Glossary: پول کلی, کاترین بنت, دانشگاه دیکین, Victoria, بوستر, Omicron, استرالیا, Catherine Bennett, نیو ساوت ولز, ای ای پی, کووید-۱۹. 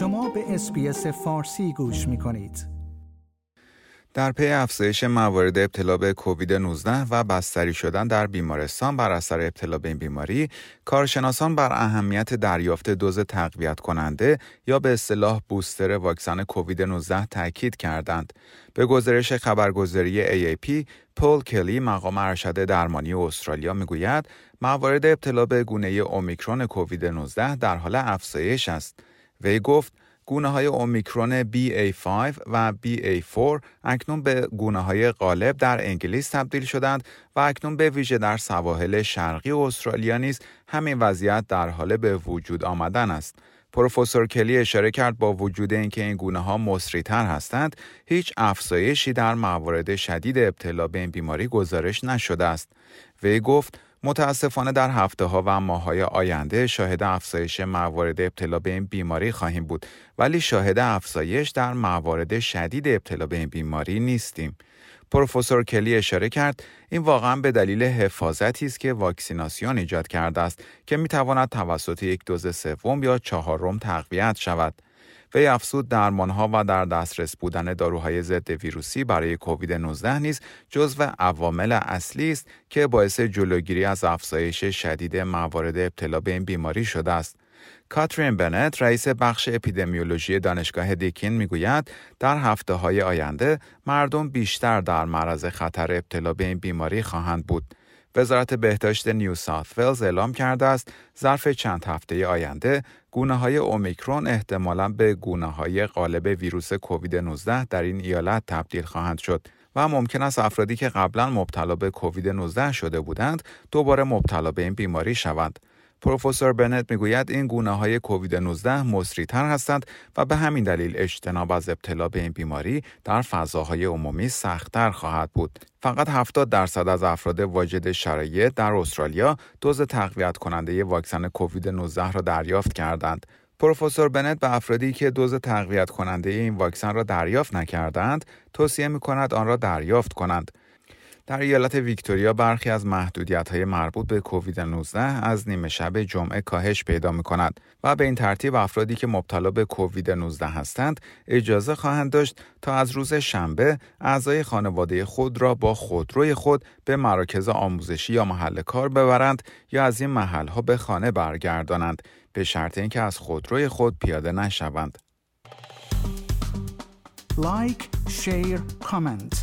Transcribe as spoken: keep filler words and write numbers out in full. شما به اس‌بی‌اس فارسی گوش می‌کنید. در پی افزایش موارد ابتلا به کووید نوزده و بستری شدن در بیمارستان بر اثر ابتلا به این بیماری، کارشناسان بر اهمیت دریافت دوز تقویت کننده یا به اصطلاح بوستر واکسن کووید نوزده تاکید کردند. به گزارش خبرگزاری ای ای پی، پول کلی مقام ارشد درمانی استرالیا میگوید موارد ابتلا به گونه اومیکرون کووید نوزده در حال افزایش است. وی گفت گونه‌های اومیکرون بی ای پنج و بی ای چهار اکنون به گونه‌های غالب در انگلیس تبدیل شدند و اکنون به ویژه در سواحل شرقی استرالیا نیز همین وضعیت در حال به وجود آمدن است. پروفسور کلی اشاره کرد با وجود اینکه این گونه‌ها مسری‌تر هستند، هیچ افزایشی در موارد شدید ابتلا به این بیماری گزارش نشده است. وی گفت متاسفانه در هفته‌ها و ماه‌های آینده شاهد افزایش موارد ابتلا به این بیماری خواهیم بود، ولی شاهد افزایش در موارد شدید ابتلا به این بیماری نیستیم. پروفسور کلی اشاره کرد این واقعاً به دلیل حفاظتی است که واکسیناسیون ایجاد کرده است که می‌تواند توسط یک دوز سوم یا چهارم تقویت شود. وی افزود درمان‌ها و در دسترس بودن داروهای ضد ویروسی برای کووید نوزده نیز جزو عوامل اصلی است که باعث جلوگیری از افزایش شدید موارد ابتلا به این بیماری شده است. کاترین بنت، رئیس بخش اپیدمیولوژی دانشگاه دیکین میگوید در هفته‌های آینده مردم بیشتر در معرض خطر ابتلا به این بیماری خواهند بود. وزارت بهداشت نیو ساوت ولز اعلام کرده است ظرف چند هفته آینده گونه‌های اومیکرون احتمالاً به گونه‌های غالب ویروس کووید نوزده در این ایالت تبدیل خواهند شد و ممکن است افرادی که قبلاً مبتلا به کووید نوزده شده بودند دوباره مبتلا به این بیماری شوند. پروفسور بنت میگوید این گونه‌های کووید نوزده مسری‌تر هستند و به همین دلیل اجتناب از ابتلا به این بیماری در فضاهای عمومی سخت‌تر خواهد بود. فقط هفتاد درصد از افراد واجد شرایط در استرالیا دوز تقویت کننده واکسن کووید نوزده را دریافت کردند. پروفسور بنت به افرادی که دوز تقویت کننده این واکسن را دریافت نکردند، توصیه می‌کند آن را دریافت کنند. در ایالت ویکتوریا برخی از محدودیت‌های مربوط به کووید نوزده از نیمه شب جمعه کاهش پیدا می‌کند و به این ترتیب افرادی که مبتلا به کووید نوزده هستند اجازه خواهند داشت تا از روز شنبه اعضای خانواده خود را با خودروی خود به مراکز آموزشی یا محل کار ببرند یا از این محل‌ها به خانه برگردانند به شرط اینکه از خودروی خود پیاده نشوند. لایک، شیر، کامنت.